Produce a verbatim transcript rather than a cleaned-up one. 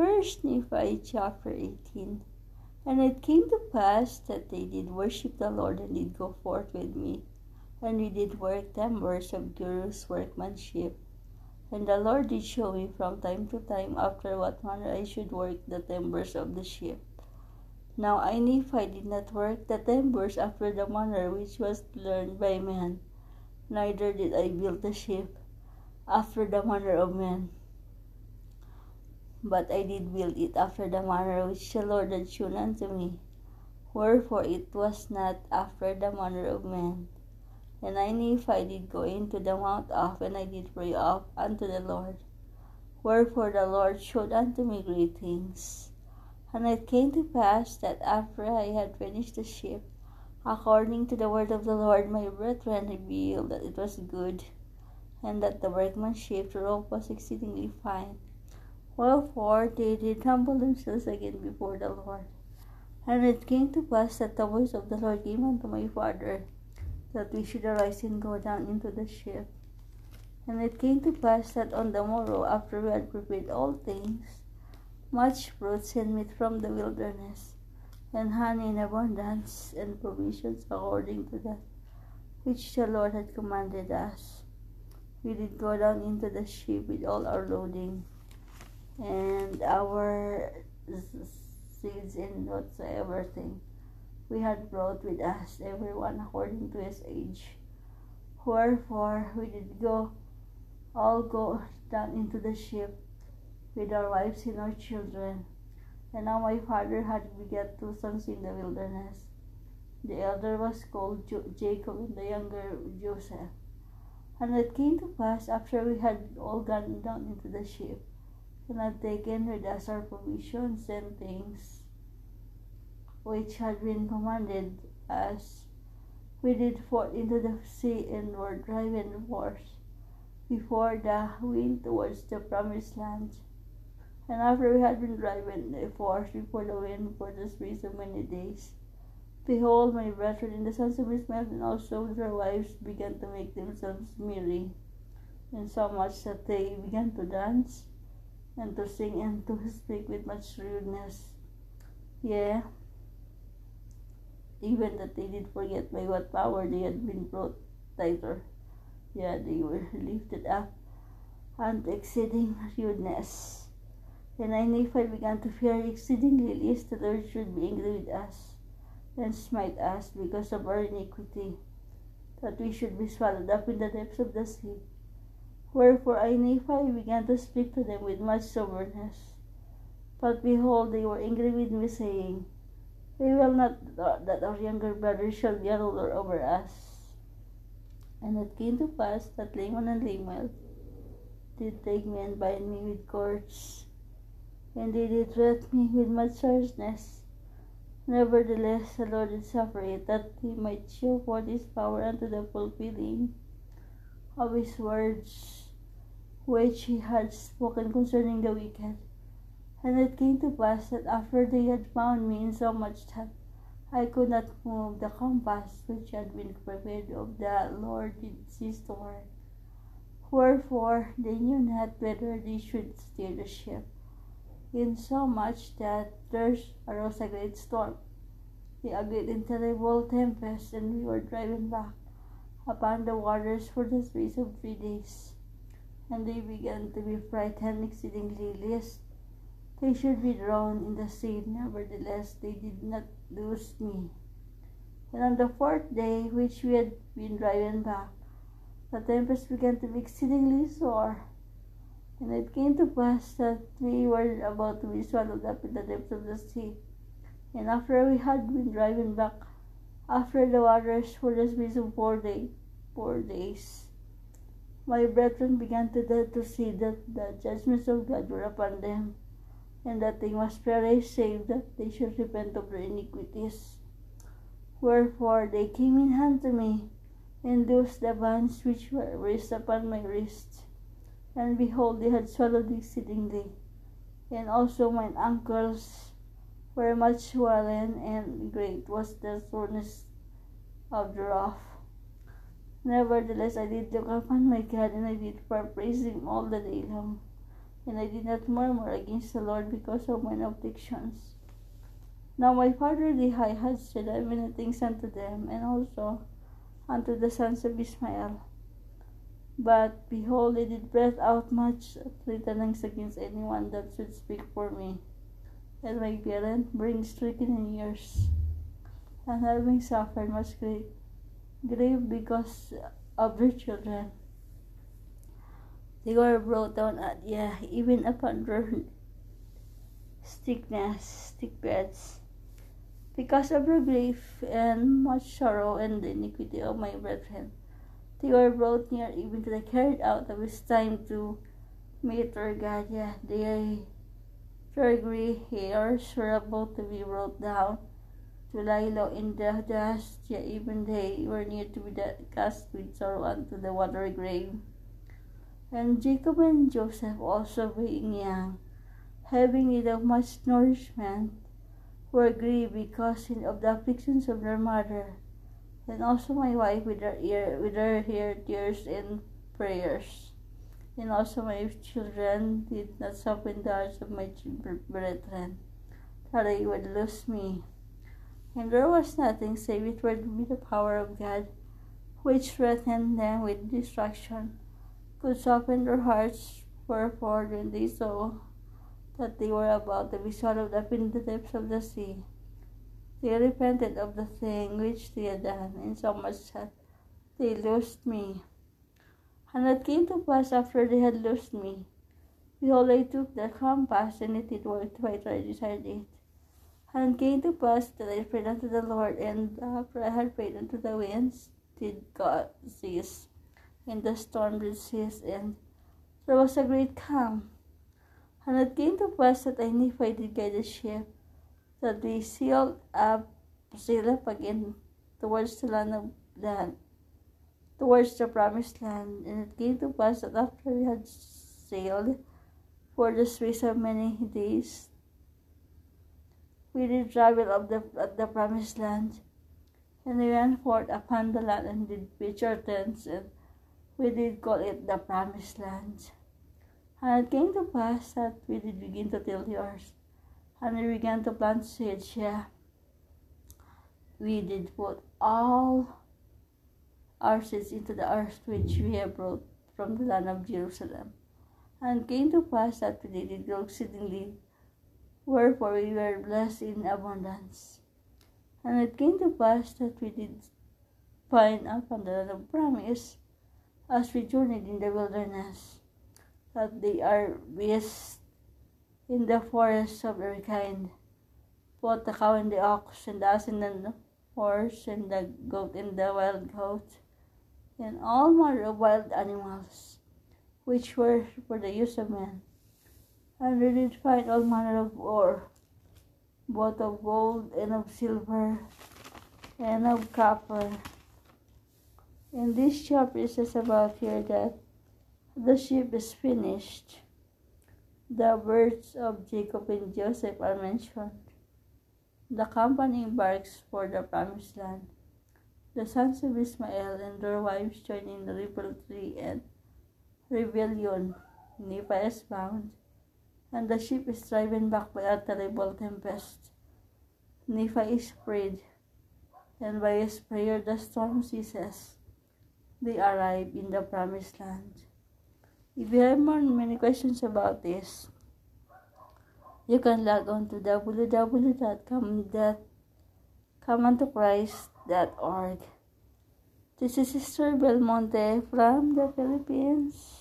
First Nephi chapter eighteen. And it came to pass that they did worship the Lord, and did go forth with me, and we did work timbers of Guru's workmanship. And the Lord did show me from time to time after what manner I should work the timbers of the ship. Now I, Nephi, did not work the timbers after the manner which was learned by man, neither did I build the ship after the manner of man. But I did build it after the manner which the Lord had shown unto me. Wherefore it was not after the manner of man. And I, Nephi, did go into the mount off, and I did pray off unto the Lord. Wherefore the Lord showed unto me great things. And it came to pass that after I had finished the ship, according to the word of the Lord, my brethren revealed that it was good, and that the workmanship thereof was exceedingly fine. Wherefore they did humble themselves again before the Lord. And it came to pass that the voice of the Lord came unto my father, that we should arise and go down into the ship. And it came to pass that on the morrow, after we had prepared all things, much fruits and meat from the wilderness, and honey in abundance, and provisions according to that which the Lord had commanded us, we did go down into the ship with all our loading, and our seeds and whatsoever thing we had brought with us, everyone according to his age. Wherefore we did go, all go down into the ship with our wives and our children. And now my father had begat two sons in the wilderness. The elder was called jo- Jacob, and the younger Joseph. And it came to pass, after we had all gone down into the ship, and had taken with us our provisions and things which had been commanded us, we did fall into the sea, and were driven forth before the wind towards the promised land. And after we had been driven forth before the wind for the space of many days, behold, my brethren and the sons of Ishmael, and also their wives, began to make themselves merry, and so much that they began to dance, and to sing, and to speak with much rudeness. Yea, even that they did forget by what power they had been brought thither. Yea, they were lifted up unto exceeding rudeness. And I, Nephi, began to fear exceedingly, lest the Lord should be angry with us, and smite us because of our iniquity, that we should be swallowed up in the depths of the sea. Wherefore I, Nephi, began to speak to them with much soberness. But behold, they were angry with me, saying, We will not that our younger brother shall be a ruler over us. And it came to pass that Laman and Lemuel did take me and bind me with cords, and they did treat me with much harshness. Nevertheless, the Lord did suffer it, that he might show forth his power unto the fulfilling of his words which he had spoken concerning the wicked. And it came to pass that after they had found me, in so much that I could not move, the compass which had been prepared of the Lord did cease to work. Wherefore they knew not whether they should steer the ship, in so much that there arose a great storm, a great and terrible tempest, and we were driven back upon the waters for the space of three days. And they began to be frightened exceedingly, lest they should be drowned in the sea. Nevertheless, they did not lose me. And on the fourth day, which we had been driven back, the tempest began to be exceedingly sore. And it came to pass that we were about to be swallowed up in the depths of the sea. And after we had been driven back after the waters for the space of four, day, four days, my brethren began to, to see that the judgments of God were upon them, and that they must perish, save that they should repent of their iniquities. Wherefore they came in hand to me, and loosed the bands which were raised upon my wrist. And behold, they had swallowed exceedingly, and also mine ankles were much swollen, and great was the soreness of the rock. Nevertheless, I did look upon my God, and I did praise him all the day long. and I did not murmur against the Lord because of mine afflictions. Now my father Lehi had said many things unto them, and also unto the sons of Ishmael. But behold, they did breath out much threatenings against anyone that should speak for me. And my parent, being stricken in years, and having suffered much grief because of their children, they were brought down at yeah, even upon their sickness, sick beds, because of their grief and much sorrow and the iniquity of my brethren. They were brought near even to the carried out of his time to meet their God. Yeah, they, their grey hairs were about to be brought down to lie low in the dust. Yeah, even they were near to be cast with sorrow unto the watery grave. And Jacob and Joseph, also being young, having need of much nourishment, were grieved because of the afflictions of their mother, and also my wife with her ear, with her hair, tears and prayers. And also my children did not soften the hearts of my brethren, that they would lose me. And there was nothing save it were to be the power of God, which threatened them with destruction, could soften their hearts. Wherefore, when they saw that they were about to be swallowed up in the depths of the sea, they repented of the thing which they had done, insomuch that they loosed me. And it came to pass after they had loosed me, behold, I took the compass, and it did whereto I desired it. And it came to pass that I prayed unto the Lord, and after I had prayed unto the winds, did God cease, and the storm did cease, and there was a great calm. And it came to pass that I, Nephi, did guide the ship, that we sailed up, sailed up again towards the land of land, towards the promised land. And it came to pass that after we had sailed for the space of many days, we did travel up the at the promised land, and we went forth upon the land and did pitch our tents, and we did call it the promised land. And it came to pass that we did begin to till the earth, and we began to plant seeds. Yeah, we did put all our seeds into the earth which we have brought from the land of Jerusalem. And it came to pass that we did grow exceedingly, wherefore we were blessed in abundance. And it came to pass that we did find upon the land of promise, as we journeyed in the wilderness, that they are beasts in the forests of every kind, both the cow and the ox, and the ass and the horse, and the goat and the wild goat, and all manner of wild animals, which were for the use of men. And we did find all manner of ore, both of gold and of silver, and of copper. And this chapter says about here that the ship is finished. The births of Jacob and Joseph are mentioned. The company embarks for the promised land. The sons of Ishmael and their wives join in the revelry and rebellion. Nephi is bound, and the ship is driven back by a terrible tempest. Nephi is freed, and by his prayer the storm ceases. They arrive in the promised land. If you have more many questions about this, you can log on to w w w dot come unto christ dot org. This is Sister Belmonte from the Philippines.